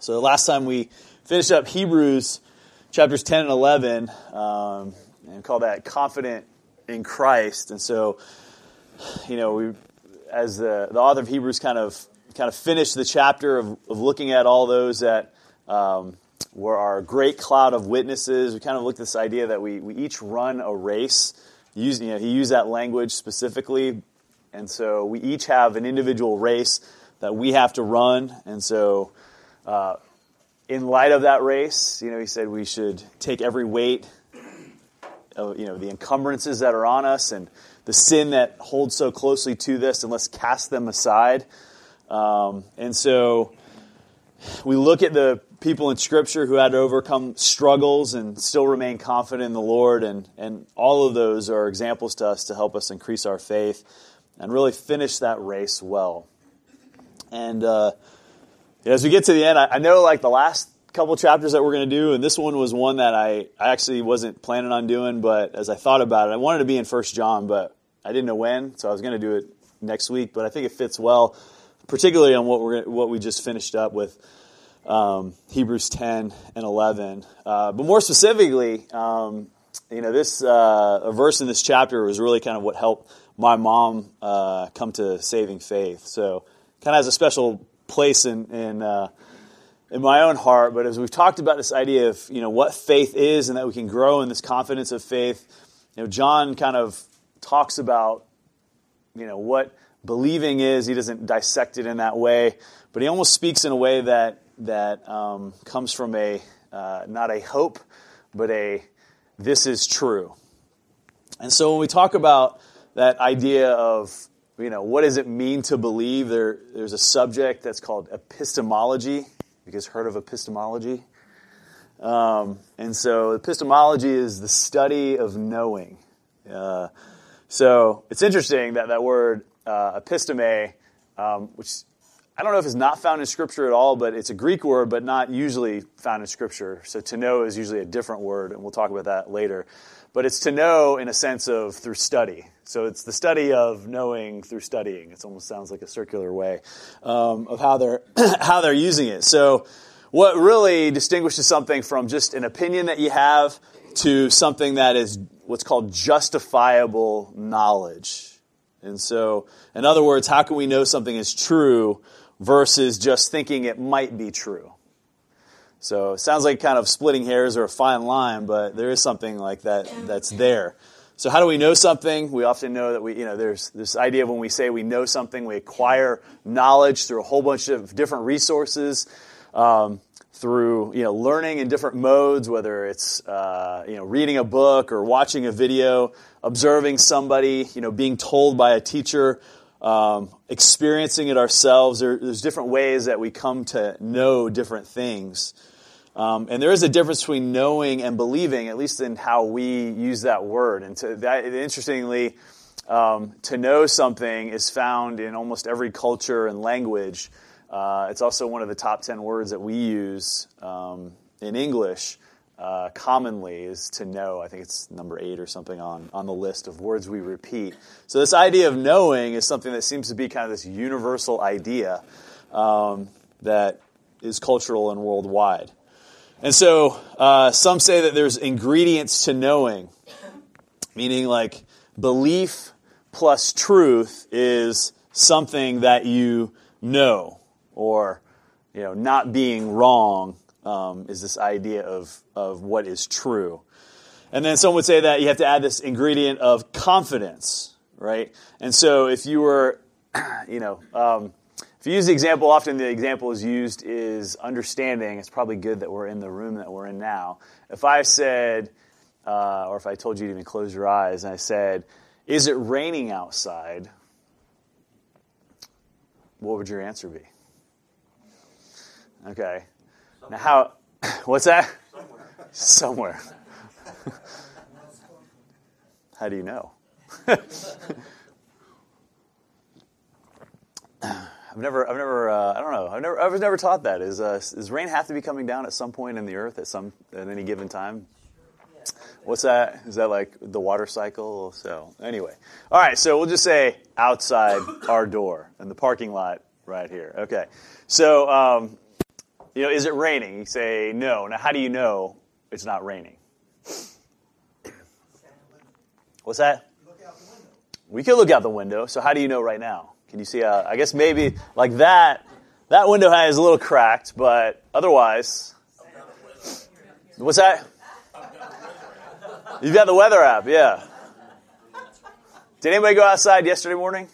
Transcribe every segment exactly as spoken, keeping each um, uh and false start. So last time we finished up Hebrews chapters ten and eleven, um, and call that confident in Christ. And so, you know, we, as the, the author of Hebrews kind of kind of finished the chapter of, of looking at all those that um, were our great cloud of witnesses. We kind of looked at this idea that we we each run a race. Use, you know, he used that language specifically, and so we each have an individual race that we have to run. And so, uh, in light of that race, you know, he said we should take every weight of, you know, the encumbrances that are on us and the sin that holds so closely to this, and let's cast them aside. Um, and so, we look at the people in Scripture who had to overcome struggles and still remain confident in the Lord, and, and all of those are examples to us to help us increase our faith and really finish that race well. And uh, as we get to the end, I, I know like the last couple chapters that we're going to do, and this one was one that I, I actually wasn't planning on doing, but as I thought about it, I wanted to be in First John, but I didn't know when, so I was going to do it next week, but I think it fits well, particularly on what we're what we just finished up with, Um, Hebrews ten and eleven, uh, but more specifically, um, you know, this uh, a verse in this chapter was really kind of what helped my mom uh, come to saving faith. So, kind of has a special place in in, uh, in my own heart. But as we've talked about this idea of, you know, what faith is, and that we can grow in this confidence of faith, you know, John kind of talks about, you know, what believing is. He doesn't dissect it in that way, but he almost speaks in a way that that um, comes from a, uh, not a hope, but a, this is true. And so when we talk about that idea of, you know, what does it mean to believe, there, there's a subject that's called epistemology. You guys heard of epistemology? Um, and so epistemology is the study of knowing. Uh, so it's interesting that that word uh, episteme, um, which I don't know if it's not found in Scripture at all, but it's a Greek word, but not usually found in Scripture. So to know is usually a different word, and we'll talk about that later. But it's to know in a sense of through study. So it's the study of knowing through studying. It almost sounds like a circular way um, of how they're how they're using it. So what really distinguishes something from just an opinion that you have to something that is what's called justifiable knowledge. And so, in other words, how can we know something is true versus just thinking it might be true? So it sounds like kind of splitting hairs or a fine line, but there is something like that that's there. So how do we know something? We often know that we, you know, there's this idea of when we say we know something, we acquire knowledge through a whole bunch of different resources, um, through, you know, learning in different modes, whether it's, uh, you know, reading a book or watching a video, observing somebody, you know, being told by a teacher, Um, experiencing it ourselves. There, there's different ways that we come to know different things. Um, and there is a difference between knowing and believing, at least in how we use that word. And to that, interestingly, um, to know something is found in almost every culture and language. Uh, it's also one of the top ten words that we use um, in English uh, commonly is to know. I think it's number eight or something on, on the list of words we repeat. So this idea of knowing is something that seems to be kind of this universal idea um, that is cultural and worldwide. And so uh, some say that there's ingredients to knowing, meaning like belief plus truth is something that you know, or, you know, not being wrong Um, is this idea of, of what is true. And then someone would say that you have to add this ingredient of confidence, right? And so if you were, you know, um, if you use the example, often the example is used is understanding. It's probably good that we're in the room that we're in now. If I said, uh, or if I told you to even close your eyes, and I said, is it raining outside? What would your answer be? Okay. Now how, what's that? Somewhere. Somewhere. How do you know? I've never, I've never, uh, I don't know. I've never, I was never taught that. Is, uh, does rain have to be coming down at some point in the earth at some, at any given time? What's that? Is that like the water cycle? So anyway, all right. So we'll just say outside our door in the parking lot right here. Okay. So, um, You know, is it raining? You say, no. Now, how do you know it's not raining? What's that? Look out the window. We could look out the window. So how do you know right now? Can you see? Uh, I guess maybe like that, that window is a little cracked, but otherwise. What's that? You've got the weather app, yeah. Did anybody go outside yesterday morning?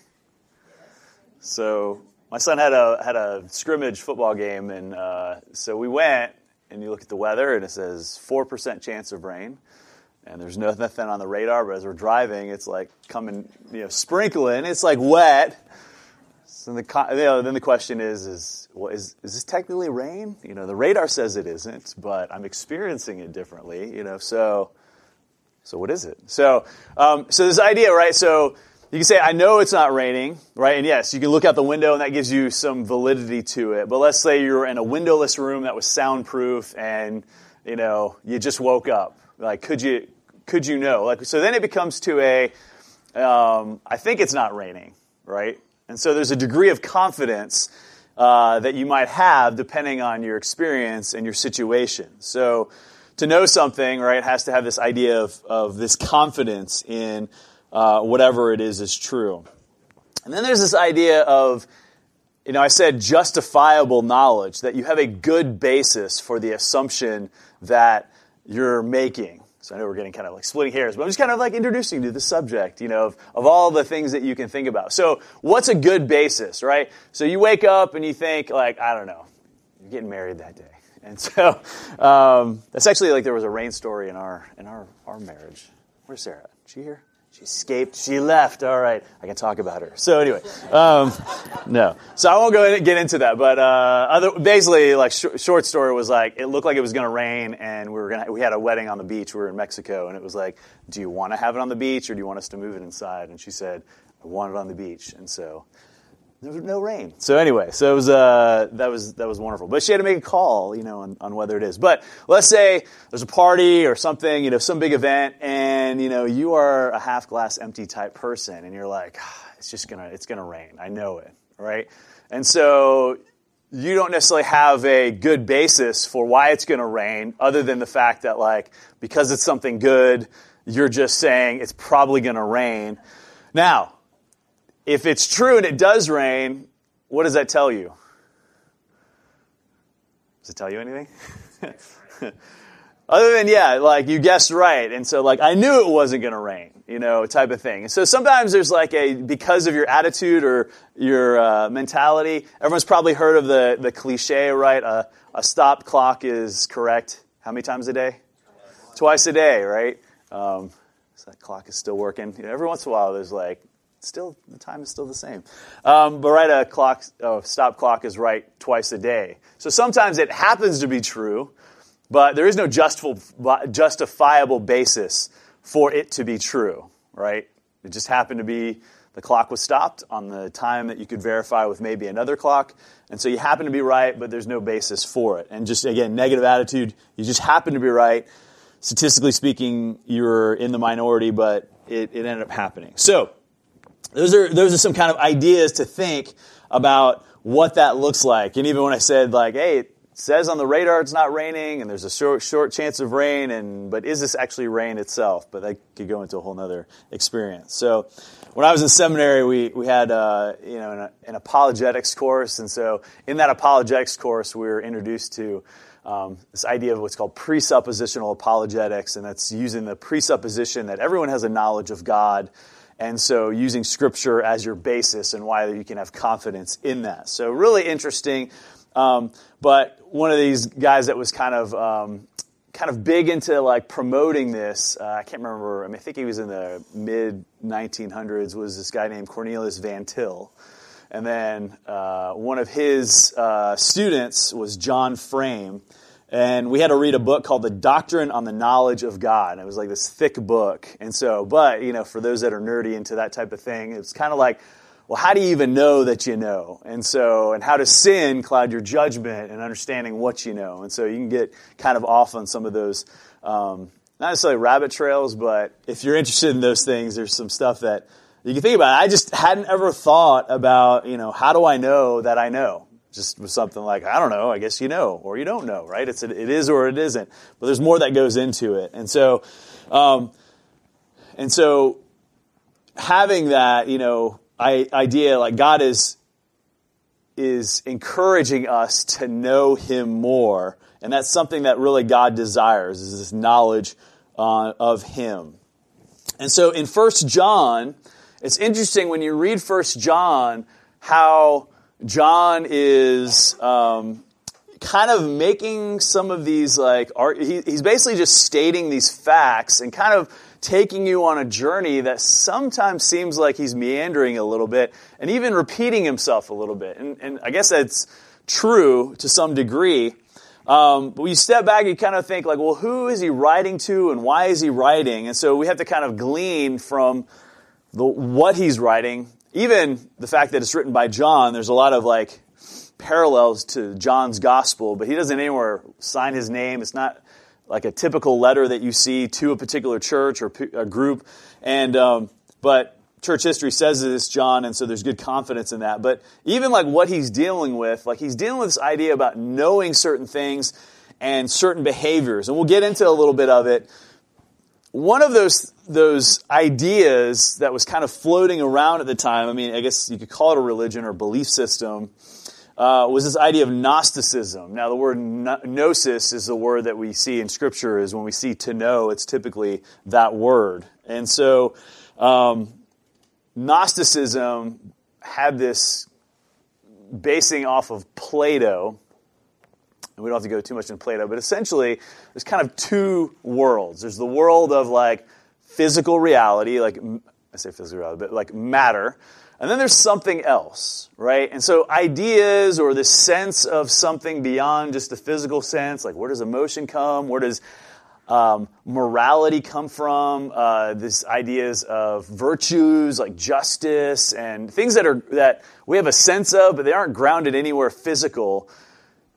So my son had a had a scrimmage football game, and uh, so we went, and you look at the weather, and it says four percent chance of rain, and there's no, nothing on the radar, but as we're driving, it's like coming, you know, sprinkling. It's like wet. So the, you know, then the question is, is, well, is, is this technically rain? You know, the radar says it isn't, but I'm experiencing it differently, you know, so... So what is it? So um, so this idea, right? So you can say, I know it's not raining, right? And yes, you can look out the window, and that gives you some validity to it. But let's say you're in a windowless room that was soundproof, and, you know, you just woke up. Like, could you could you know? Like, so then it becomes to a, um, I think it's not raining, right? And so there's a degree of confidence uh, that you might have depending on your experience and your situation. So... to know something, right, has to have this idea of, of this confidence in uh, whatever it is is true. And then there's this idea of, you know, I said justifiable knowledge, that you have a good basis for the assumption that you're making. So I know we're getting kind of like splitting hairs, but I'm just kind of like introducing you to the subject, you know, of, of all the things that you can think about. So what's a good basis, right? So you wake up and you think, like, I don't know, you're getting married that day. And so um, that's actually like there was a rain story in our in our, our marriage. Where's Sarah? Is she here? She escaped. She left. All right. I can talk about her. So anyway, um, no. So I won't go in and get into that. But uh, other, basically, like sh- short story was like it looked like it was going to rain, and we were gonna we had a wedding on the beach. We were in Mexico, and it was like, do you want to have it on the beach or do you want us to move it inside? And she said, I want it on the beach. And so. There was no rain. So anyway, so it was uh, that was that was wonderful. But she had to make a call, you know, on, on whether it is. But let's say there's a party or something, you know, some big event, and you know, you are a half glass empty type person, and you're like, ah, it's just gonna it's gonna rain. I know it, right? And so you don't necessarily have a good basis for why it's gonna rain, other than the fact that like because it's something good, you're just saying it's probably gonna rain. Now. If it's true and it does rain, what does that tell you? Does it tell you anything? Other than, yeah, like you guessed right. And so like I knew it wasn't going to rain, you know, type of thing. And so sometimes there's like a, because of your attitude or your uh, mentality, everyone's probably heard of the, the cliche, right? Uh, a stop clock is correct. How many times a day? Twice, Twice a day, right? Um, so that clock is still working. You know, every once in a while there's like, still, the time is still the same. Um, but right, a clock, oh, stop clock is right twice a day. So sometimes it happens to be true, but there is no justif- justifiable basis for it to be true, right? It just happened to be the clock was stopped on the time that you could verify with maybe another clock. And so you happen to be right, but there's no basis for it. And just, again, negative attitude, you just happen to be right. Statistically speaking, you're in the minority, but it, it ended up happening. So, Those are those are some kind of ideas to think about what that looks like. And even when I said, like, hey, it says on the radar it's not raining, and there's a short short chance of rain, and but is this actually rain itself? But that could go into a whole other experience. So when I was in seminary, we, we had, uh, you know, an, an apologetics course. And so in that apologetics course, we were introduced to um, this idea of what's called presuppositional apologetics, and that's using the presupposition that everyone has a knowledge of God. And so using Scripture as your basis and why you can have confidence in that. So really interesting. Um, but one of these guys that was kind of um, kind of big into like promoting this, uh, I can't remember, I mean, I think he was in the mid nineteen hundreds, was this guy named Cornelius Van Til. And then uh, one of his uh, students was John Frame. And we had to read a book called The Doctrine on the Knowledge of God. And it was like this thick book. And so, but, you know, for those that are nerdy into that type of thing, it's kind of like, well, how do you even know that you know? And so, and how does sin cloud your judgment and understanding what you know? And so you can get kind of off on some of those, um, not necessarily rabbit trails, but if you're interested in those things, there's some stuff that you can think about. I just hadn't ever thought about, you know, how do I know that I know? just with something like, I don't know, I guess you know, or you don't know, right? It's, it is or it isn't. But there's more that goes into it. And so, um, and so having that, you know, I, idea like God is, is encouraging us to know him more. And that's something that really God desires, is this knowledge uh, of him. And so in First John, it's interesting when you read First John, how John is um, kind of making some of these, like, art, he, he's basically just stating these facts and kind of taking you on a journey that sometimes seems like he's meandering a little bit and even repeating himself a little bit. And, and I guess that's true to some degree. Um, but when you step back, you kind of think, like, well, who is he writing to and why is he writing? And so we have to kind of glean from the, what he's writing. Even the fact that it's written by John, there's a lot of, like, parallels to John's gospel, but he doesn't anywhere sign his name. It's not like a typical letter that you see to a particular church or a group. And um, but church history says this, John, and so there's good confidence in that. But even like what he's dealing with, like he's dealing with this idea about knowing certain things and certain behaviors. And we'll get into a little bit of it. One of those those ideas that was kind of floating around at the time, I mean, I guess you could call it a religion or belief system, Uh, was this idea of Gnosticism. Now, the word gnosis is the word that we see in Scripture, is when we see to know, it's typically that word. And so, um, Gnosticism had this basing off of Plato, and we don't have to go too much into Plato, but essentially, there's kind of two worlds. There's the world of, like, physical reality, like, I say physical reality, but like matter. And then there's something else, right? And so ideas or this sense of something beyond just the physical sense, like where does emotion come? Where does um, morality come from? Uh, these ideas of virtues like justice and things that are that we have a sense of, but they aren't grounded anywhere physical.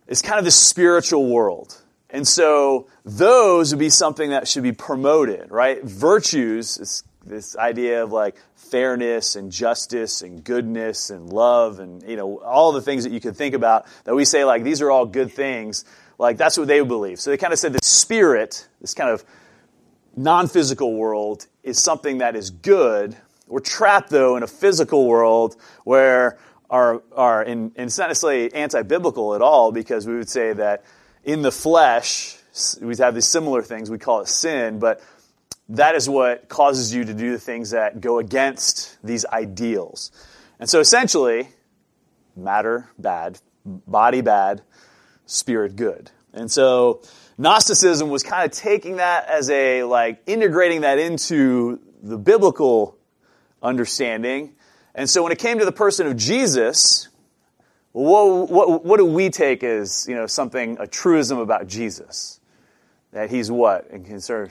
It's kind of the spiritual world. And so those would be something that should be promoted, right? Virtues is this idea of like fairness and justice and goodness and love and, you know, all the things that you could think about that we say, like, these are all good things. Like, that's what they believe. So they kind of said the spirit, this kind of non-physical world, is something that is good. We're trapped, though, in a physical world where our, our and, and it's not necessarily anti-biblical at all, because we would say that in the flesh, we have these similar things. We call it sin, but that is what causes you to do the things that go against these ideals. And so essentially, matter bad, body bad, spirit good. And so Gnosticism was kind of taking that as a, like, integrating that into the biblical understanding. And so when it came to the person of Jesus, what, what, what do we take as, you know, something, a truism about Jesus? That he's what? In concern.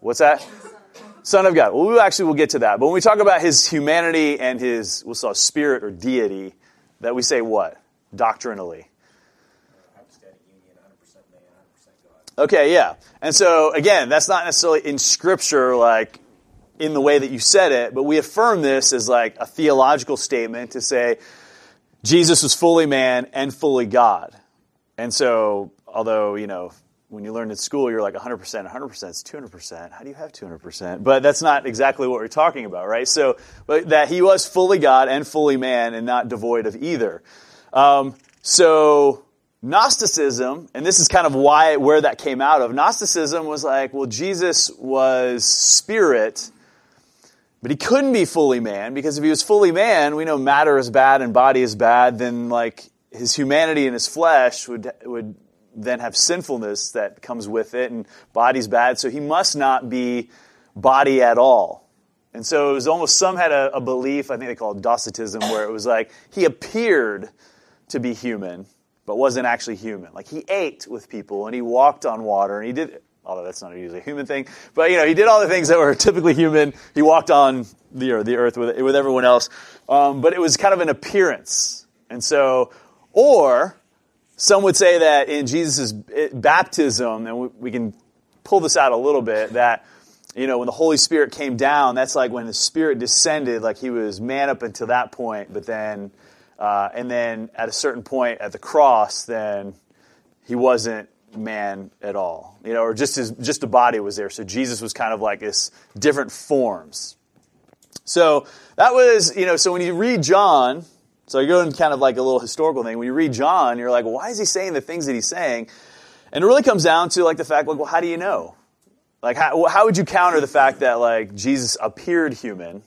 What's that? Son of God. Well, we actually will get to that. But when we talk about his humanity and his, we'll call spirit or deity, that we say what? Doctrinally. Okay, yeah. And so, again, that's not necessarily in Scripture, like, in the way that you said it, but we affirm this as, like, a theological statement to say Jesus was fully man and fully God. And so, although, you know, when you learn at school, you're like one hundred percent, one hundred percent is two hundred percent. How do you have two hundred percent? But that's not exactly what we're talking about, right? So, but that he was fully God and fully man and not devoid of either. Um, so Gnosticism, and this is kind of why where that came out of, Gnosticism was like, well, Jesus was spirit, but he couldn't be fully man, because if he was fully man, we know matter is bad and body is bad, then like his humanity and his flesh would would... then have sinfulness that comes with it, and body's bad, so he must not be body at all. And so it was almost, some had a, a belief, I think they called it docetism, where it was like, he appeared to be human, but wasn't actually human. Like, he ate with people, and he walked on water, and he did, although that's not usually a human thing, but, you know, he did all the things that were typically human. He walked on the earth, the earth with, with everyone else, um, but it was kind of an appearance. And so, or some would say that in Jesus' baptism, and we can pull this out a little bit, that, you know, when the Holy Spirit came down, that's like when the Spirit descended, like he was man up until that point, but then Uh, and then at a certain point at the cross, then he wasn't man at all, you know, or just his just the body was there. So Jesus was kind of like this different forms. So that was, you know, so when you read John, so you're doing kind of like a little historical thing. When you read John, you're like, why is he saying the things that he's saying? And it really comes down to like the fact, like, well, how do you know? Like, how, how would you counter the fact that like Jesus appeared human,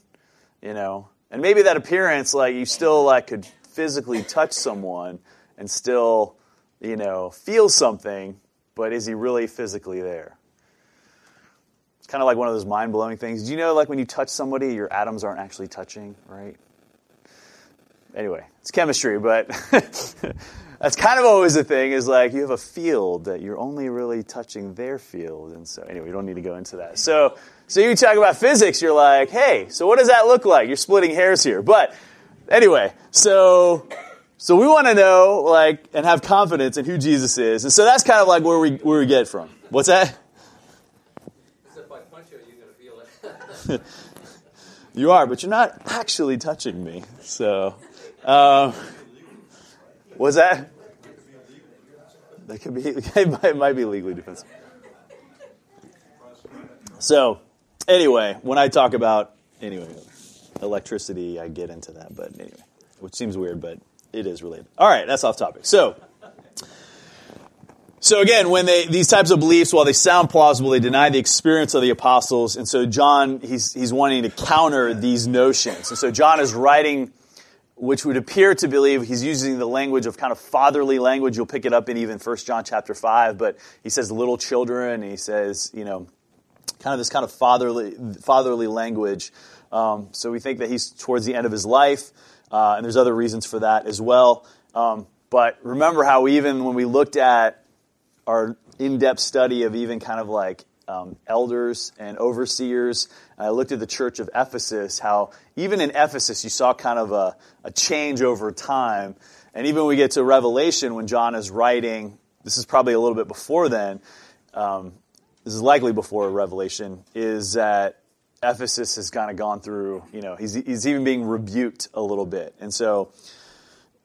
you know, and maybe that appearance, like you still like could physically touch someone and still, you know, feel something, but is he really physically there? It's kind of like one of those mind-blowing things. Do you know, like, when you touch somebody, your atoms aren't actually touching, right? Anyway, it's chemistry, but that's kind of always the thing, is, like, you have a field that you're only really touching their field, and so, anyway, we don't need to go into that. So, so you talk about physics, you're like, hey, so what does that look like? You're splitting hairs here, but anyway, so... So we want to know, like, and have confidence in who Jesus is. And so that's kind of like where we where we get from. What's that? Except by punch you, you're going to feel it. You are, but you're not actually touching me. So, um, what's that? That could be, it might, it might be legally defensible. So, anyway, when I talk about, anyway, electricity, I get into that. But anyway, which seems weird, but... it is related. All right, that's off topic. So, so again, when they these types of beliefs, while they sound plausible, they deny the experience of the apostles. And so John, he's he's wanting to counter these notions. And so John is writing, which would appear to believe, he's using the language of kind of fatherly language. You'll pick it up in even First John chapter five. But he says little children. And he says, you know, kind of this kind of fatherly fatherly language. Um, so we think that he's towards the end of his life. Uh, and there's other reasons for that as well. Um, but remember how even when we looked at our in-depth study of even kind of like um, elders and overseers, I looked at the Church of Ephesus, how even in Ephesus you saw kind of a, a change over time. And even when we get to Revelation, when John is writing, this is probably a little bit before then, um, this is likely before Revelation, is that Ephesus has kind of gone through, you know, he's he's even being rebuked a little bit. And so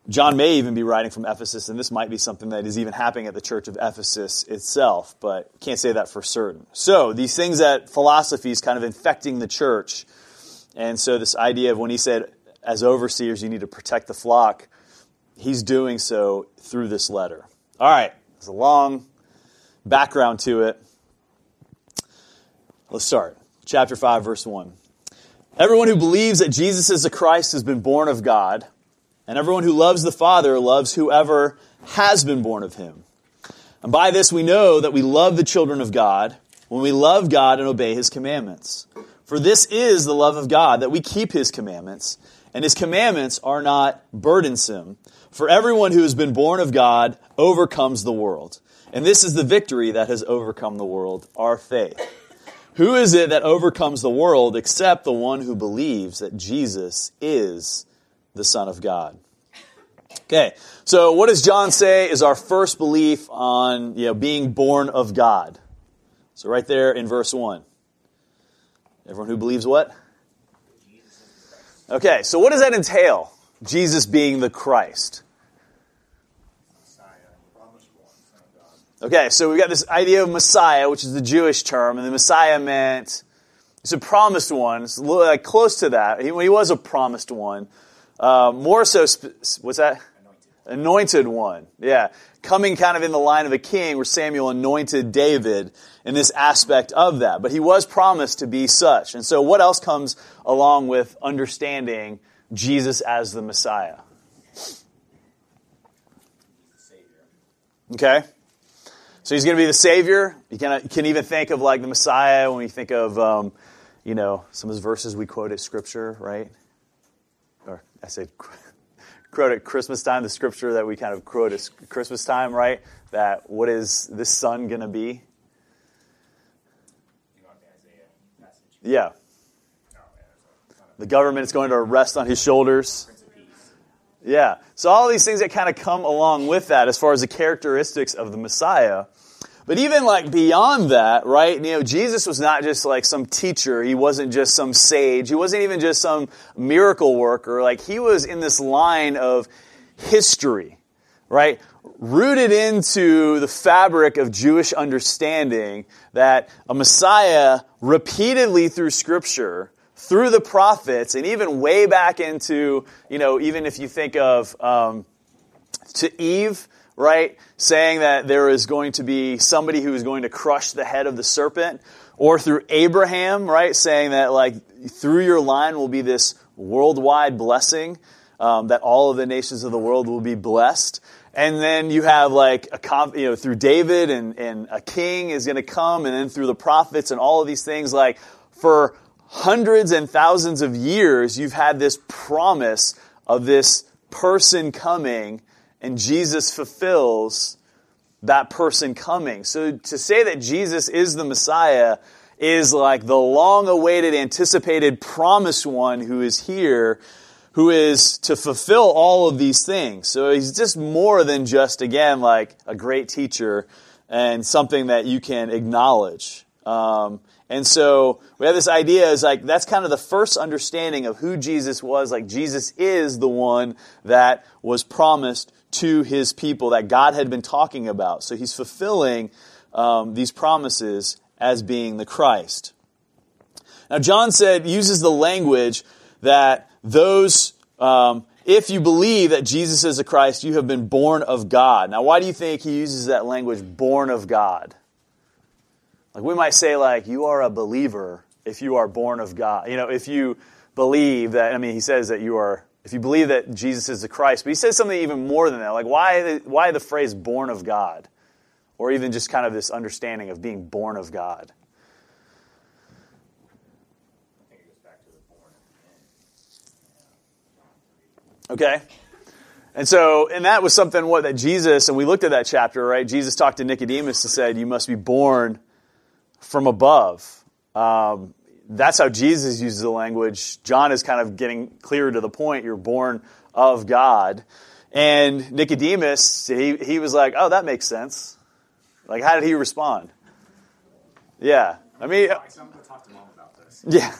John may even be writing from Ephesus, and this might be something that is even happening at the Church of Ephesus itself, but can't say that for certain. So these things that philosophy is kind of infecting the church. And so this idea of when he said, as overseers, you need to protect the flock, he's doing so through this letter. All right, there's a long background to it. Let's start. Chapter five, verse one. Everyone who believes that Jesus is the Christ has been born of God, and everyone who loves the Father loves whoever has been born of him. And by this we know that we love the children of God, when we love God and obey his commandments. For this is the love of God, that we keep his commandments, and his commandments are not burdensome. For everyone who has been born of God overcomes the world. And this is the victory that has overcome the world, our faith. Who is it that overcomes the world except the one who believes that Jesus is the Son of God? Okay, so what does John say is our first belief on, you know, being born of God? So right there in verse one. Everyone who believes what? Okay, so what does that entail? Jesus being the Christ. Okay, so we've got this idea of Messiah, which is the Jewish term, and the Messiah meant, it's a promised one, it's like close to that. He, he was a promised one. Uh, more so, sp- what's that? Anointed. Anointed one, yeah. Coming kind of in the line of a king where Samuel anointed David in this aspect of that. But he was promised to be such. And so what else comes along with understanding Jesus as the Messiah? Okay. So he's going to be the Savior. You can, you can even think of like the Messiah when we think of, um, you know, some of his verses we quote at Scripture, right? Or I said quote at Christmas time, the Scripture that we kind of quote at Christmas time, right? That what is this son going to be? You know, Isaiah passage. Yeah. Oh, man, the government is going to rest on his shoulders. Yeah, so all these things that kind of come along with that as far as the characteristics of the Messiah. But even like beyond that, right, you know, Jesus was not just like some teacher. He wasn't just some sage. He wasn't even just some miracle worker. Like he was in this line of history, right? Rooted into the fabric of Jewish understanding that a Messiah repeatedly through Scripture, through the prophets, and even way back into, you know, even if you think of um, to Eve, right, saying that there is going to be somebody who is going to crush the head of the serpent, or through Abraham, right, saying that like through your line will be this worldwide blessing, um, that all of the nations of the world will be blessed. And then you have like a, you know, through David and, and a king is going to come, and then through the prophets and all of these things, like for hundreds and thousands of years, you've had this promise of this person coming, and Jesus fulfills that person coming. So to say that Jesus is the Messiah is like the long-awaited, anticipated, promised one who is here, who is to fulfill all of these things. So he's just more than just, again, like a great teacher and something that you can acknowledge. Um, and so we have this idea is like, that's kind of the first understanding of who Jesus was. Like Jesus is the one that was promised to his people that God had been talking about. So he's fulfilling um, these promises as being the Christ. Now John said, uses the language that Those, um, if you believe that Jesus is the Christ, you have been born of God. Now, why do you think he uses that language, born of God? Like we might say, like, you are a believer if you are born of God. You know, if you believe that, I mean, he says that you are, if you believe that Jesus is the Christ, but he says something even more than that. Like, why, why the phrase born of God? Or even just kind of this understanding of being born of God. Okay, and so, and that was something what that Jesus, and we looked at that chapter, right? Jesus talked to Nicodemus and said, you must be born from above. Um, that's how Jesus uses the language. John is kind of getting clearer to the point, you're born of God. And Nicodemus, he, he was like, oh, that makes sense. Like, how did he respond? Yeah, I mean... I'm going to talk to Mom about this. Yeah.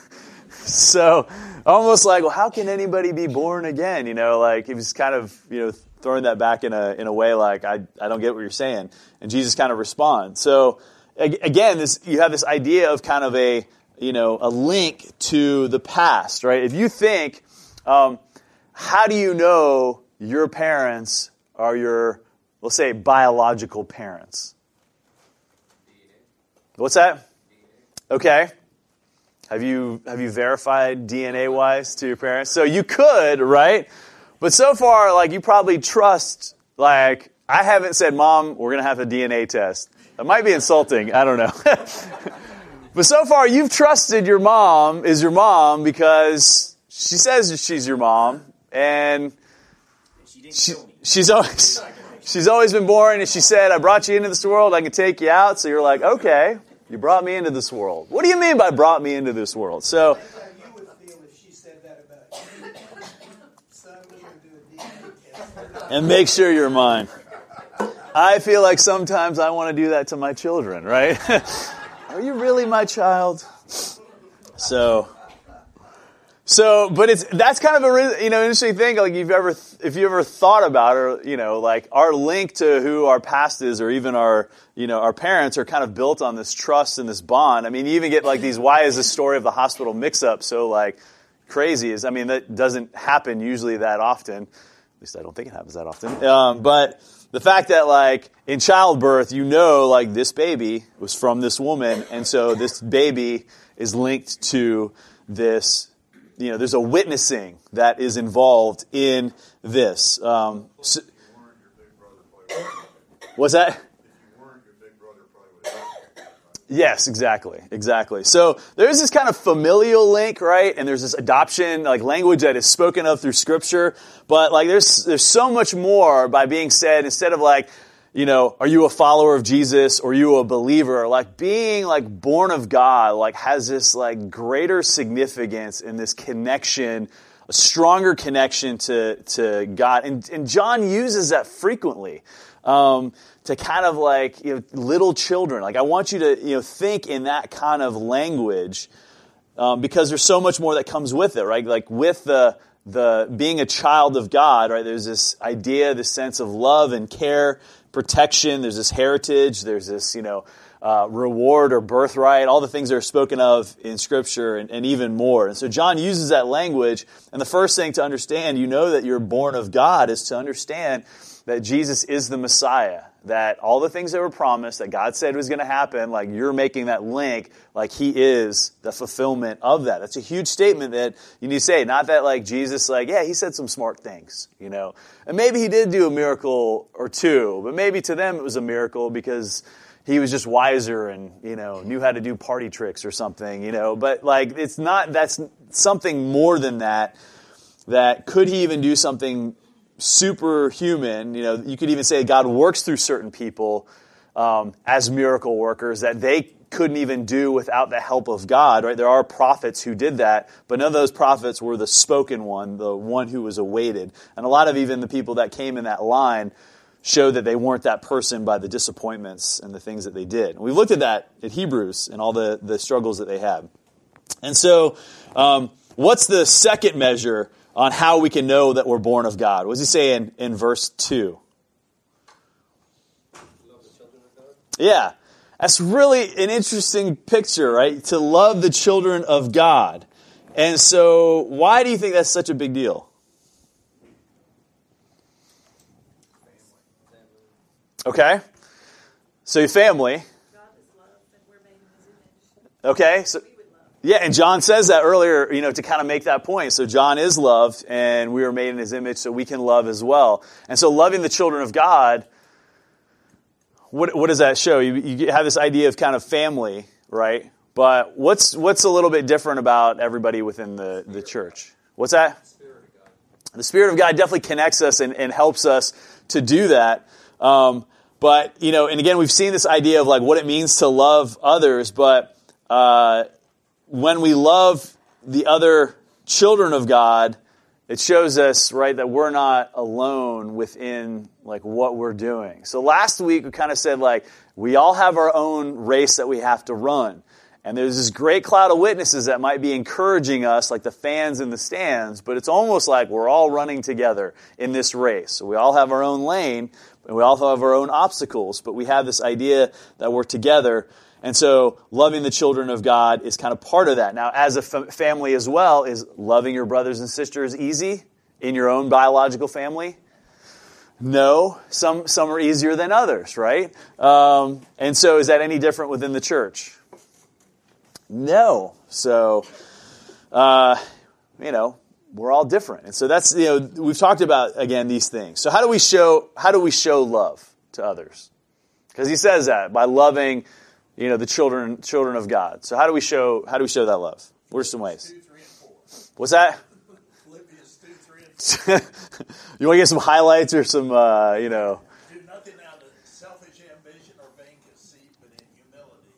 So, almost like, well, how can anybody be born again? You know, like, he was kind of, you know, throwing that back in a in a way like, I, I don't get what you're saying. And Jesus kind of responds. So, again, this you have this idea of kind of a, you know, a link to the past, right? If you think, um, how do you know your parents are your, let's say, biological parents? What's that? Okay. Have you have you verified D N A-wise to your parents? So you could, right? But so far, like, you probably trust, like, I haven't said, Mom, we're going to have a D N A test. That might be insulting. I don't know. But so far, you've trusted your mom is your mom because she says she's your mom. And she didn't she, kill me. She's always, she's always been born, and she said, I brought you into this world. I can take you out. So you're like, okay. You brought me into this world. What do you mean by brought me into this world? So, you would feel if she said that about you. Son, we're going to do a D N A test. And make sure you're mine. I feel like sometimes I want to do that to my children, right? Are you really my child? So, so, but it's that's kind of a you know interesting thing. Like you've ever if you ever thought about or you know like our link to who our past is, or even our you know our parents are kind of built on this trust and this bond. I mean, you even get like these. Why is this story of the hospital mix-up so like crazy? Is I mean that doesn't happen usually that often. At least I don't think it happens that often. Um, but the fact that like in childbirth, you know, like this baby was from this woman, and so this baby is linked to this. You know, there's a witnessing that is involved in this. Um, so, what's that? Yes, exactly, exactly. So there's this kind of familial link, right? And there's this adoption, like language that is spoken of through Scripture. But like, there's there's so much more by being said instead of like, you know, are you a follower of Jesus? Or are you a believer? Like being like born of God, like has this like greater significance and this connection, a stronger connection to, to God. And, and John uses that frequently. um, to kind of like, you know, little children. Like, I want you to, you know, think in that kind of language, um, because there's so much more that comes with it, right? Like with the the being a child of God, right? There's this idea, this sense of love and care, protection. There's this heritage. There's this, you know, uh, reward or birthright. All the things that are spoken of in Scripture, and, and even more. And so John uses that language. And the first thing to understand, you know, that you're born of God, is to understand that Jesus is the Messiah. That all the things that were promised, that God said was going to happen, like you're making that link, like He is the fulfillment of that. That's a huge statement that you need to say. Not that like Jesus, like, yeah, He said some smart things, you know. And maybe He did do a miracle or two, but maybe to them it was a miracle because He was just wiser and, you know, knew how to do party tricks or something, you know. But like, it's not, that's something more than that, that could He even do something superhuman? You know, you could even say God works through certain people um, as miracle workers that they couldn't even do without the help of God, right? There are prophets who did that, but none of those prophets were the spoken one, the one who was awaited. And a lot of even the people that came in that line show that they weren't that person by the disappointments and the things that they did. And we've looked at that at Hebrews and all the, the struggles that they had. And so um, what's the second measure on how we can know that we're born of God? What does he say in, in verse two? Love the children of God. Yeah. That's really an interesting picture, right? To love the children of God. And so why do you think that's such a big deal? Okay. So your family. God is love, and we're made in His image. Okay, so... yeah, and John says that earlier, you know, to kind of make that point. So John is loved, and we are made in His image, so we can love as well. And so loving the children of God, what what does that show? You, you have this idea of kind of family, right? But what's what's a little bit different about everybody within the, the church? What's that? The Spirit of God. The Spirit of God definitely connects us and, and helps us to do that. Um, but, you know, and again, we've seen this idea of like what it means to love others, but... Uh, when we love the other children of God, it shows us, right, that we're not alone within, like, what we're doing. So last week we kind of said, like, we all have our own race that we have to run. And there's this great cloud of witnesses that might be encouraging us, like the fans in the stands, but it's almost like we're all running together in this race. So we all have our own lane, and we all have our own obstacles, but we have this idea that we're together. And so loving the children of God is kind of part of that. Now, as a f- family as well, is loving your brothers and sisters easy in your own biological family? No. Some some are easier than others, right? Um, and so is that any different within the church? No. So, uh, you know, we're all different. And so that's, you know, we've talked about, again, these things. So how do we show, how do we show love to others? Because he says that, by loving... you know, the children children of God. So how do we show how do we show that love? What are some ways? Two, three, and four. What's that? Philippians two, three, and four. You want to get some highlights or some, uh, you know. Do nothing out of selfish ambition or vain conceit, but in humility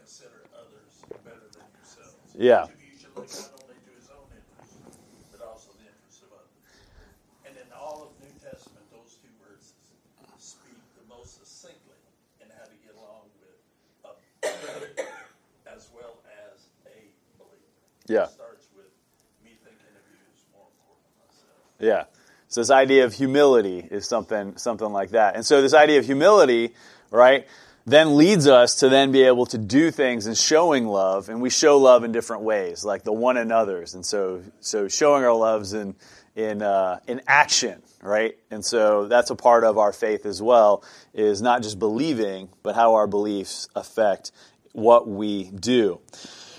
consider others better than yourselves. Yeah. Each of you should look not only to his own interests, but also the interests of others. And in all of New Testament, those two words speak the most succinctly in how to get along with as well as a believer. Yeah. It starts with me thinking of you as more important than myself. Yeah. So this idea of humility is something something like that. And so this idea of humility, right, then leads us to then be able to do things and showing love, and we show love in different ways, like the one another's. And so so showing our loves in in uh, in action, right? And so that's a part of our faith as well, is not just believing, but how our beliefs affect what we do.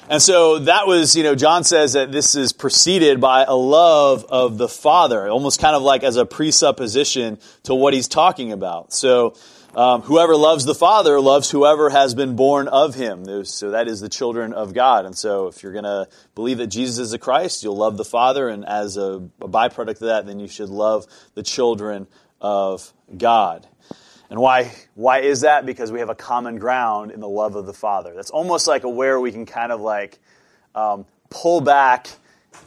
And so that was, you know, John says that this is preceded by a love of the Father, almost kind of like as a presupposition to what he's talking about. So um, whoever loves the Father loves whoever has been born of him. So that is the children of God. And so if you're going to believe that Jesus is the Christ, you'll love the Father. And as a, a byproduct of that, then you should love the children of God. And why why is that? Because we have a common ground in the love of the Father. That's almost like a where we can kind of like um, pull back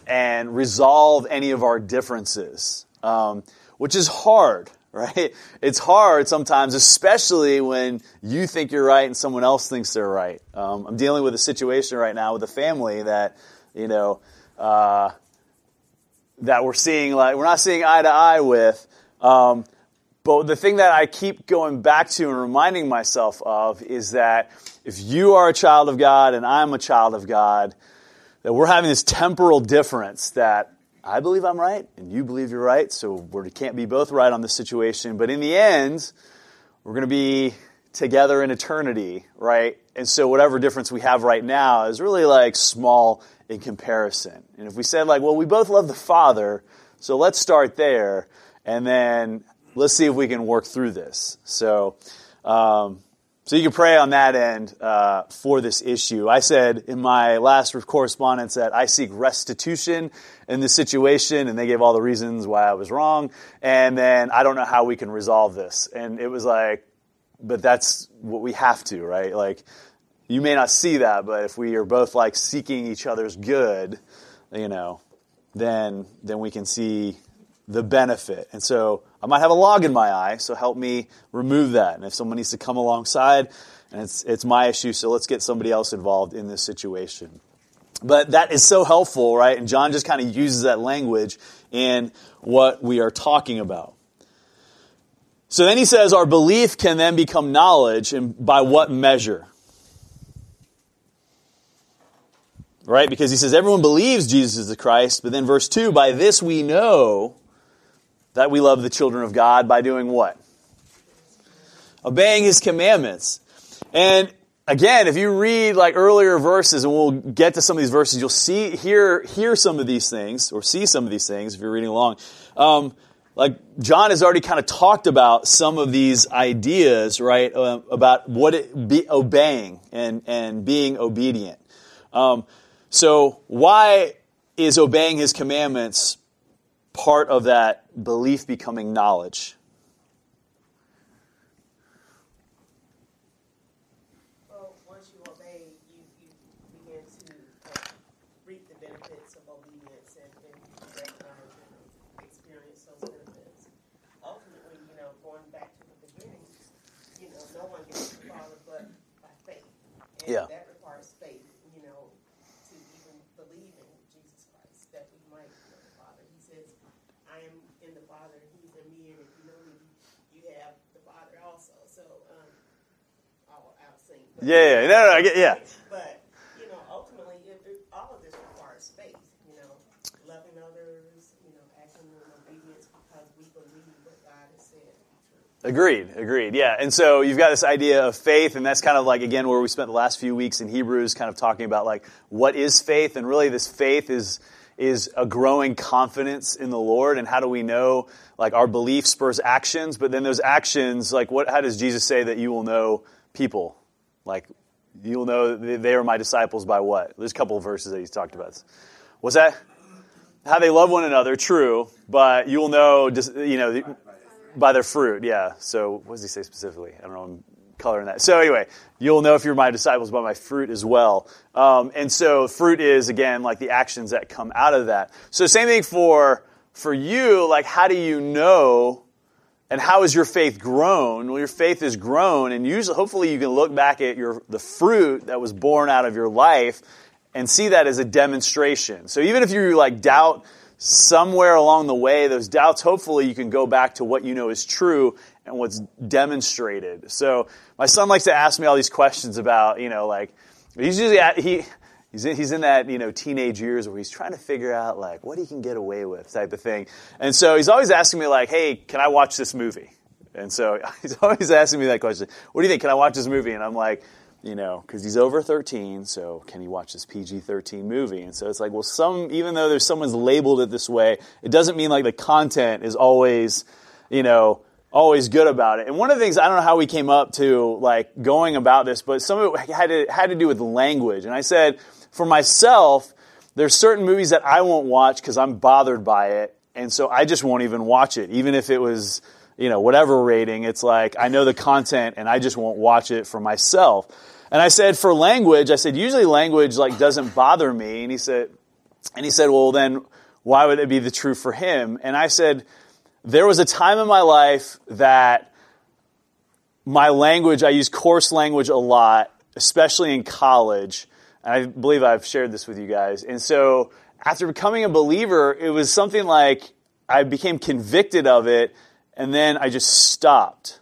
and resolve any of our differences, um, which is hard, right? It's hard sometimes, especially when you think you're right and someone else thinks they're right. Um, I'm dealing with a situation right now with a family that, you know, uh, that we're seeing, like, we're not seeing eye to eye with. Um, but the thing that I keep going back to and reminding myself of is that if you are a child of God and I'm a child of God, that we're having this temporal difference that I believe I'm right, and you believe you're right, so we can't be both right on this situation. But in the end, we're going to be together in eternity, right? And so whatever difference we have right now is really, like, small in comparison. And if we said, like, well, we both love the Father, so let's start there, and then let's see if we can work through this. So um, so you can pray on that end uh, for this issue. I said in my last correspondence that I seek restitution in this situation, and they gave all the reasons why I was wrong, and then I don't know how we can resolve this. And it was like, but that's what we have to, right? Like, you may not see that, but if we are both, like, seeking each other's good, you know, then then we can see the benefit. And so I might have a log in my eye, so help me remove that. And if someone needs to come alongside, and it's it's my issue, so let's get somebody else involved in this situation. But that is so helpful, right? And John just kind of uses that language in what we are talking about. So then he says, our belief can then become knowledge, and by what measure? Right? Because he says, everyone believes Jesus is the Christ, but then verse two, by this we know that we love the children of God by doing what? Obeying his commandments. And again, if you read, like, earlier verses, and we'll get to some of these verses, you'll see, hear, hear some of these things, or see some of these things if you're reading along. Um, like, John has already kind of talked about some of these ideas, right, uh, about what it be obeying and, and being obedient. Um, so why is obeying his commandments part of that belief becoming knowledge? Well, once you obey, you, you begin to uh, reap the benefits of obedience, and then you recognize and experience those benefits. Ultimately, you know, going back to the beginning, you know, no one gets to the Father but by faith. And yeah. That requires faith, you know, to even believe in Jesus Christ, that we might know the Father. He says, I am in the Father, and he's in me, and if you know me, you have the Father also. So, um, I'll, I'll sing. But, yeah, yeah, no, no, I get, yeah. But, you know, ultimately, it, it, all of this requires faith, you know, loving others, you know, acting in obedience because we believe what God has said. Agreed, agreed, yeah. And so you've got this idea of faith, and that's kind of like, again, where we spent the last few weeks in Hebrews kind of talking about, like, what is faith? And really this faith is... is a growing confidence in the Lord, and how do we know, like, our belief spurs actions, but then those actions, like, what? How does Jesus say that you will know people? Like, you will know they are my disciples by what? There's a couple of verses that he's talked about. What's that? How they love one another, true, but you will know, you know, by their fruit, yeah. So what does he say specifically? I don't know, I'm coloring that. So anyway, you'll know if you're my disciples by my fruit as well. Um, and so fruit is, again, like the actions that come out of that. So same thing for for you, like, how do you know, and how is your faith grown? Well, your faith is grown, and usually, hopefully you can look back at your the fruit that was born out of your life and see that as a demonstration. So even if you, like, doubt somewhere along the way, those doubts, hopefully you can go back to what you know is true and what's demonstrated. So my son likes to ask me all these questions about, you know, like, he's usually at, he he's in, he's in that, you know, teenage years where he's trying to figure out, like, what he can get away with type of thing. And so he's always asking me, like, hey, can I watch this movie? And so he's always asking me that question. What do you think? Can I watch this movie? And I'm like, you know, because he's over thirteen, so can he watch this P G thirteen movie? And so it's like, well, some, even though there's someone's labeled it this way, it doesn't mean, like, the content is always, you know, always good about it. And one of the things, I don't know how we came up to, like, going about this, but some of it had to, had to do with language. And I said, for myself, there's certain movies that I won't watch because I'm bothered by it, and so I just won't even watch it. Even if it was, you know, whatever rating, it's like, I know the content, and I just won't watch it for myself. And I said, for language, I said, usually language, like, doesn't bother me. And he said, and he said, well, then why would it be the truth for him? And I said, there was a time in my life that my language, I use coarse language a lot, especially in college. And I believe I've shared this with you guys. And so after becoming a believer, it was something like I became convicted of it, and then I just stopped.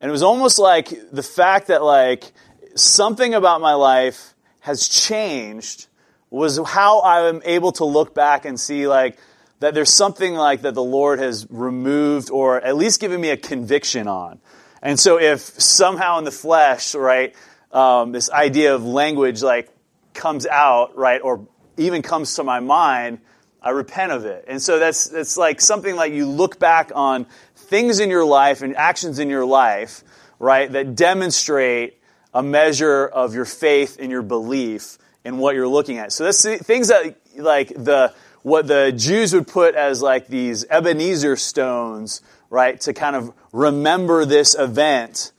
And it was almost like the fact that like something about my life has changed was how I'm able to look back and see like that there's something like that the Lord has removed or at least given me a conviction on. And so if somehow in the flesh, right, um, this idea of language like comes out, right, or even comes to my mind, I repent of it. And so that's that's like something like you look back on things in your life and actions in your life, right, that demonstrate a measure of your faith and your belief in what you're looking at. So that's things that like the what the Jews would put as like these Ebenezer stones, right, to kind of remember this event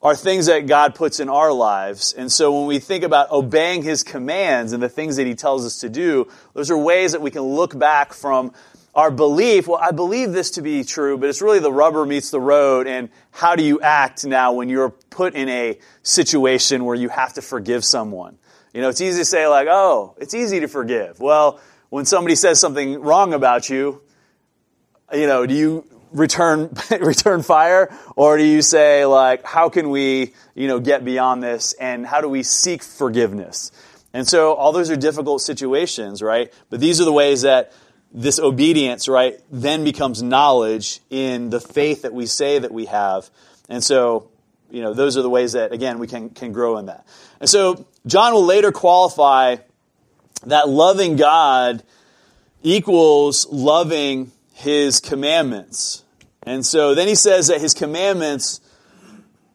are things that God puts in our lives. And so when we think about obeying his commands and the things that he tells us to do, those are ways that we can look back from our belief. Well, I believe this to be true, but it's really the rubber meets the road. And how do you act now when you're put in a situation where you have to forgive someone? You know, it's easy to say like, oh, it's easy to forgive. Well, when somebody says something wrong about you, you know, do you return return fire, or do you say like, how can we, you know, get beyond this, and how do we seek forgiveness? And so all those are difficult situations, right? But these are the ways that this obedience, right, then becomes knowledge in the faith that we say that we have. And so, you know, those are the ways that, again, we can can grow in that. And so John will later qualify that loving God equals loving his commandments. And so then he says that his commandments,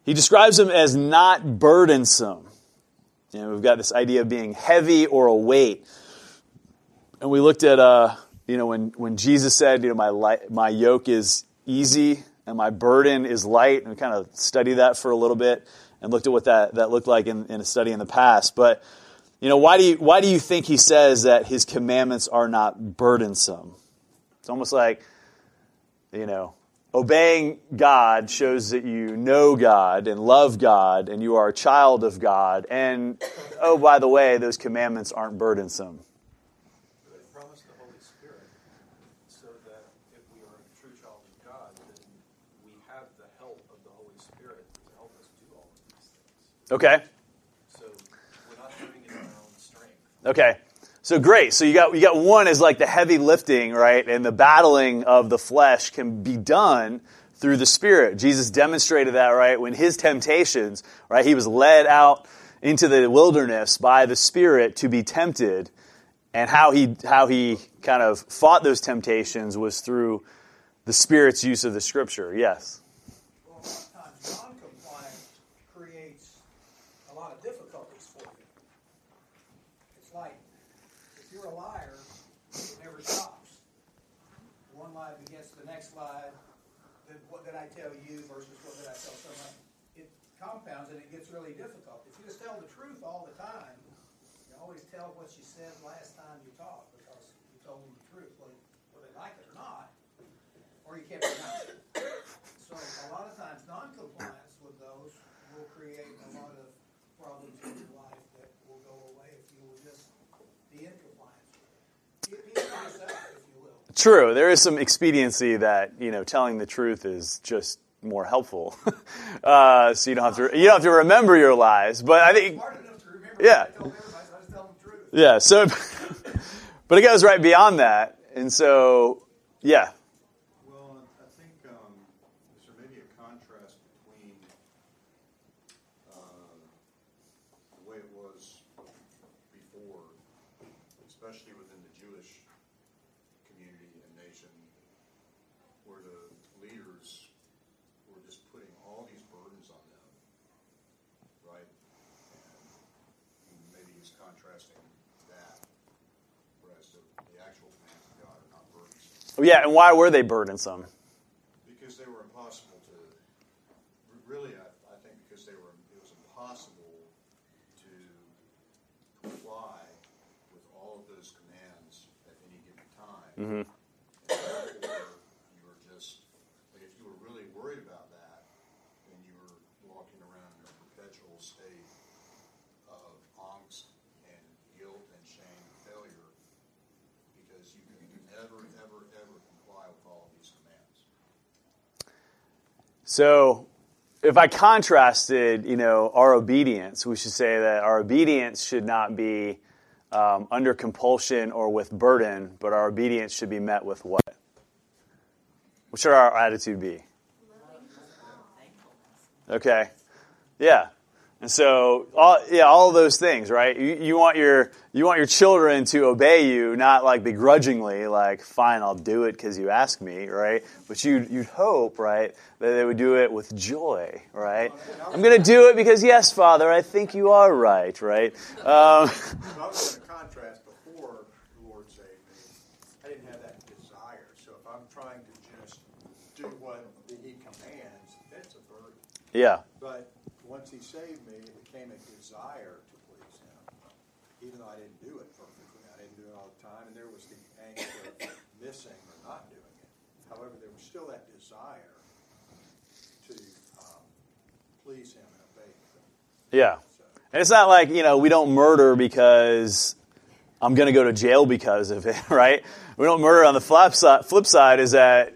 he describes them as not burdensome. You know, we've got this idea of being heavy or a weight. And we looked at, uh, you know, when, when Jesus said, you know, my li- my yoke is easy and my burden is light. And we kind of studied that for a little bit and looked at what that, that looked like in, in a study in the past. But, you know, why do you, why do you think he says that his commandments are not burdensome? It's almost like, you know, obeying God shows that you know God and love God and you are a child of God. And, oh, by the way, those commandments aren't burdensome. They promise the Holy Spirit so that if we are a true child of God, then we have the help of the Holy Spirit to help us do all of these things. Okay. So we're not doing it in our own strength. Okay. So great. So you got you got one is like the heavy lifting, right? And the battling of the flesh can be done through the Spirit. Jesus demonstrated that, right? When his temptations, right? He was led out into the wilderness by the Spirit to be tempted, and how he how he kind of fought those temptations was through the Spirit's use of the Scripture. Yes. Well, non-compliance creates a lot of difficulties for you. It's like, a liar, it never stops. One lie begets the next lie. Then what did I tell you versus what did I tell someone? It compounds and it gets really difficult. If you just tell the truth all the time, you always tell what you said last time you talked because you told them the truth, whether, whether they like it or not, or you can't deny it. So a lot of times non-compliance with those will create a lot of problems in your life that will go away if you will just be in compliance. True. There is some expediency that, you know, telling the truth is just more helpful. uh, so you don't have to, you don't have to remember your lies, but I think, yeah, yeah. So, but it goes right beyond that. And so, yeah. Well, I think, um, there's maybe a contrast between, uh, the way it was before, especially within the Jewish community and nation, where the leaders were just putting all these burdens on them, right? And maybe he's contrasting that, whereas the, the actual commands of God are not burdensome. Yeah, and why were they burdensome? Because they were impossible to, really, I, I think because they were, it was impossible to comply of those commands at any given time. Mm-hmm. And therefore, you were just So if I contrasted, you know, our obedience, we should say that our obedience should not be um, under compulsion or with burden, but our obedience should be met with what? What should our attitude be? Okay, yeah. And so, all, yeah, all of those things, right? You, you want your you want your children to obey you, not like begrudgingly, like, fine, I'll do it because you ask me, right? But you, you'd hope, right, that they would do it with joy, right? I'm going to do it because, yes, Father, I think you are right, right? Um, I was going to contrast before the Lord saved me. I didn't have that desire. So if I'm trying to just do what He commands, that's a burden. Yeah. But once He saved me, it became a desire to please Him, even though I didn't do it perfectly. I didn't do it all the time, and there was the angst of missing or not doing it. However, there was still that desire to um, please Him and obey Him. Yeah. So. And it's not like, you know, we don't murder because I'm going to go to jail because of it, right? We don't murder. On the flip side, flip side is that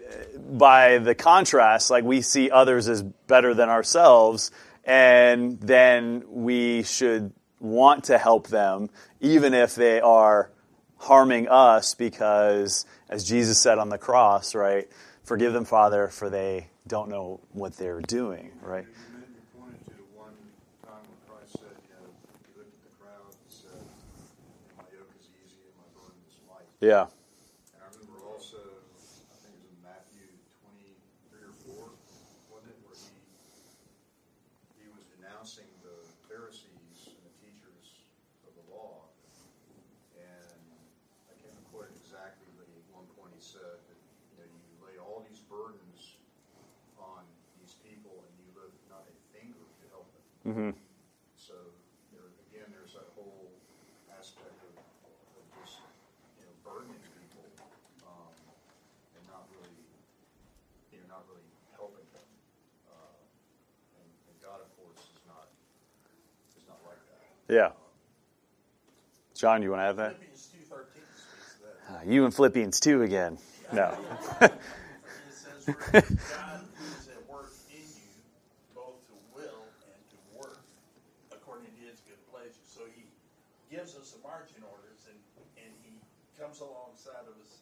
by the contrast, like, we see others as better than ourselves, and then we should want to help them, even if they are harming us, because, as Jesus said on the cross, right, forgive them, Father, for they don't know what they're doing, right? You pointed to one time when Christ said, you know, he looked at the crowd and said, my yoke is easy and my burden is light. Yeah. And I remember also, I think it was in Matthew twenty-three or four, wasn't it, where he announcing the Pharisees and the teachers of the law, and I can't quote exactly, but at one point he said that, you know, you lay all these burdens on these people and you lift not a finger to help them. Mm-hmm. So there, again, there's that whole aspect of, of just, you know, burdening people um, and not really, you know, not really helping them. Uh, and, and God, of course, yeah. John, you want to add that? Philippians two thirteen speaks to that. Uh, you and Philippians two again. No. It says, God is at work in you, both to will and to work, according to His good pleasure. So He gives us the marching orders, and, and He comes alongside of us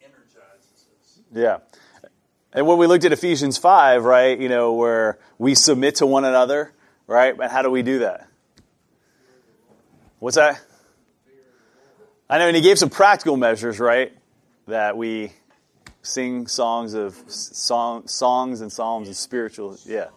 and energizes us. Yeah. And when we looked at Ephesians five, right, you know, where we submit to one another, right? And how do we do that? What's that? I know, and he gave some practical measures, right? That we sing songs of song, songs and psalms and spiritual, yeah.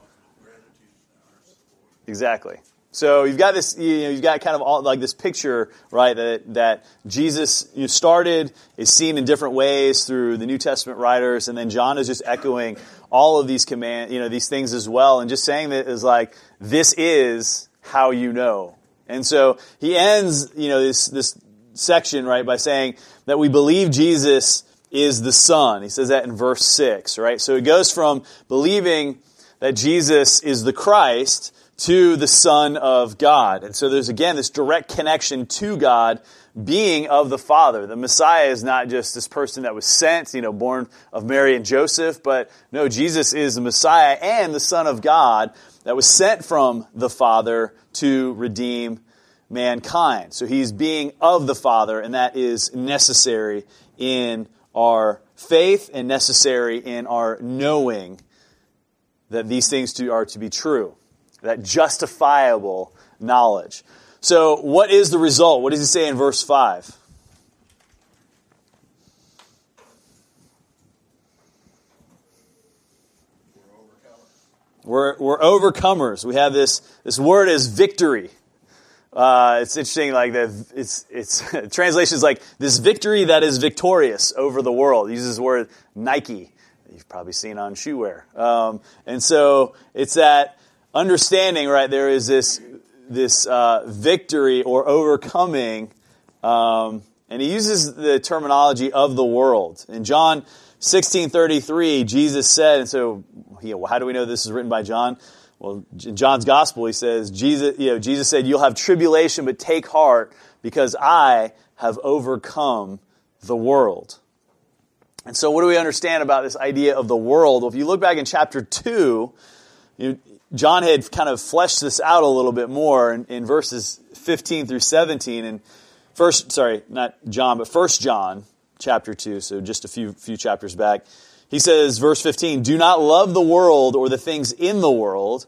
Exactly. So you've got this, you know, you've got kind of all, like, this picture, right? That that Jesus, you started, is seen in different ways through the New Testament writers, and then John is just echoing all of these command, you know, these things as well, and just saying that is like, this is how you know. And so he ends, you know, this this section, right, by saying that we believe Jesus is the Son. He says that in verse six, right? So it goes from believing that Jesus is the Christ to the Son of God. And so there's, again, this direct connection to God being of the Father. The Messiah is not just this person that was sent, you know, born of Mary and Joseph, but no, Jesus is the Messiah and the Son of God that was sent from the Father to redeem mankind. So he's being of the Father, and that is necessary in our faith and necessary in our knowing that these things are to be true, that justifiable knowledge. So what is the result? What does he say in verse five? We're, we're overcomers. We have this, this word is victory. Uh, it's interesting, like, the, it's, it's translation is like, this victory that is victorious over the world. It uses the word Nike. You've probably seen on shoe wear. Um, and so it's that understanding, right, there is this, this uh, victory or overcoming. Um, and he uses the terminology of the world. In John sixteen thirty-three, Jesus said, and so how do we know this is written by John? Well, in John's gospel, he says, Jesus, you know, Jesus said, you'll have tribulation, but take heart, because I have overcome the world. And so what do we understand about this idea of the world? Well, if you look back in chapter two, you, John had kind of fleshed this out a little bit more in, in verses fifteen through seventeen. And first, sorry, not John, but First John chapter two, so just a few few chapters back. He says, verse fifteen, "Do not love the world or the things in the world.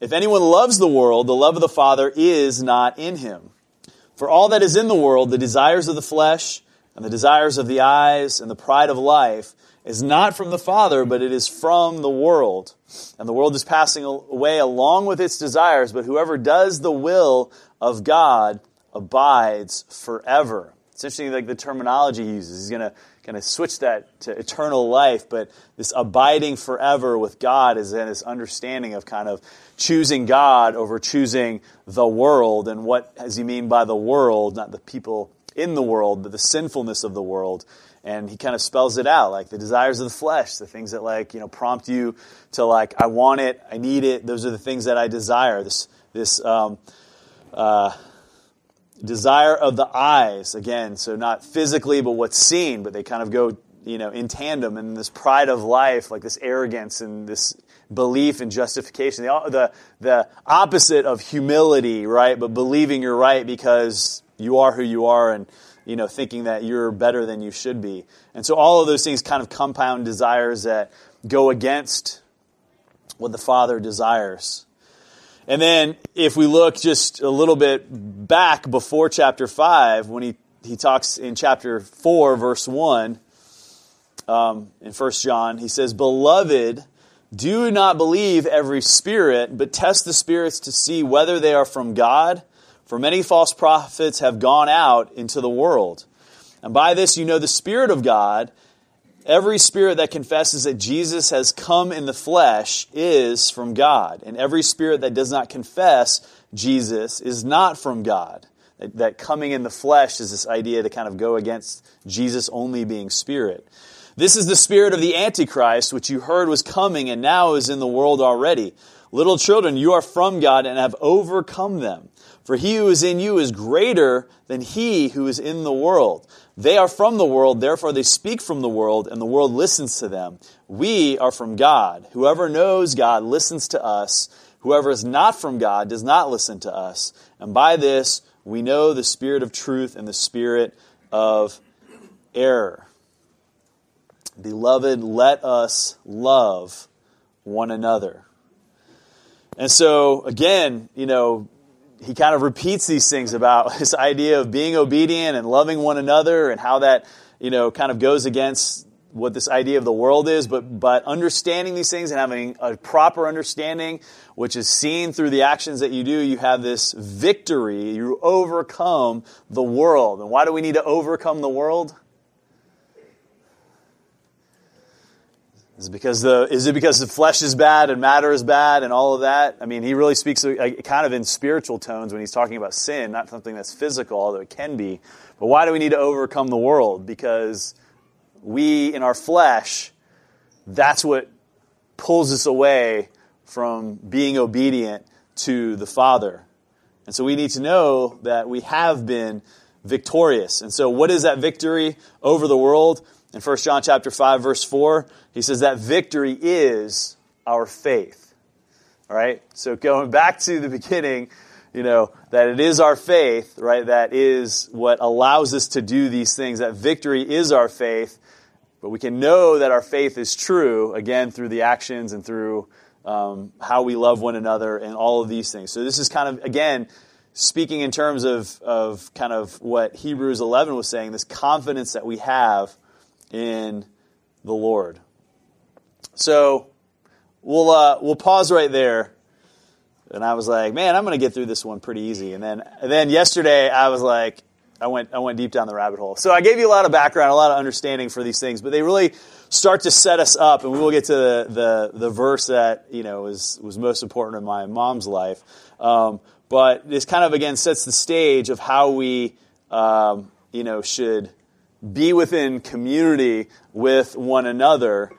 If anyone loves the world, the love of the Father is not in him. For all that is in the world, the desires of the flesh, and the desires of the eyes, and the pride of life, is not from the Father, but it is from the world. And the world is passing away along with its desires, but whoever does the will of God abides forever." It's interesting, like the terminology he uses. He's going to kind of switch that to eternal life, but this abiding forever with God is in his understanding of kind of choosing God over choosing the world. And what does he mean by the world? Not the people in the world, but the sinfulness of the world. And he kind of spells it out, like the desires of the flesh, the things that like, you know, prompt you to like, I want it, I need it. Those are the things that I desire. This, this, um, uh, desire of the eyes, again, so not physically, but what's seen, but they kind of go, you know, in tandem. And this pride of life, like this arrogance and this belief and justification, the, the, the opposite of humility, right? But believing you're right because you are who you are, and, you know, thinking that you're better than you should be. And so all of those things kind of compound desires that go against what the Father desires. And then if we look just a little bit back before chapter five, when he, he talks in chapter four, verse one, um, in First John, he says, "Beloved, do not believe every spirit, but test the spirits to see whether they are from God. For many false prophets have gone out into the world. And by this you know the Spirit of God. Every spirit that confesses that Jesus has come in the flesh is from God. And every spirit that does not confess Jesus is not from God." That coming in the flesh is this idea to kind of go against Jesus only being spirit. "This is the spirit of the Antichrist, which you heard was coming and now is in the world already. Little children, you are from God and have overcome them. For he who is in you is greater than he who is in the world. They are from the world, therefore they speak from the world, and the world listens to them. We are from God. Whoever knows God listens to us. Whoever is not from God does not listen to us. And by this we know the spirit of truth and the spirit of error. Beloved, let us love one another." And so, again, you know, he kind of repeats these things about this idea of being obedient and loving one another, and how that, you know, kind of goes against what this idea of the world is, but but understanding these things and having a proper understanding, which is seen through the actions that you do, you have this victory. You overcome the world. And why do we need to overcome the world? Is it because the is it because the flesh is bad and matter is bad and all of that? I mean, he really speaks kind of in spiritual tones when he's talking about sin, not something that's physical, although it can be. But why do we need to overcome the world? Because we, in our flesh, that's what pulls us away from being obedient to the Father. And so we need to know that we have been victorious. And so what is that victory over the world? In First John chapter five, verse four, he says that victory is our faith. All right? So going back to the beginning, you know, that it is our faith, right? That is what allows us to do these things. That victory is our faith, but we can know that our faith is true, again, through the actions and through um, how we love one another and all of these things. So this is kind of, again, speaking in terms of, of kind of what Hebrews eleven was saying, this confidence that we have in the Lord. So we'll uh, we'll pause right there. And I was like, man, I'm going to get through this one pretty easy. And then and then yesterday I was like, I went I went deep down the rabbit hole. So I gave you a lot of background, a lot of understanding for these things, but they really start to set us up. And we will get to the the, the verse that, you know, was was most important in my mom's life. Um, but this kind of again sets the stage of how we um, you know should be within community with one another,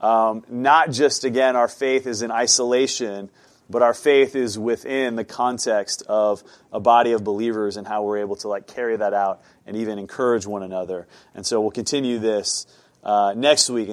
um, not just, again, our faith is in isolation, but our faith is within the context of a body of believers and how we're able to like carry that out and even encourage one another. And so we'll continue this uh, next week and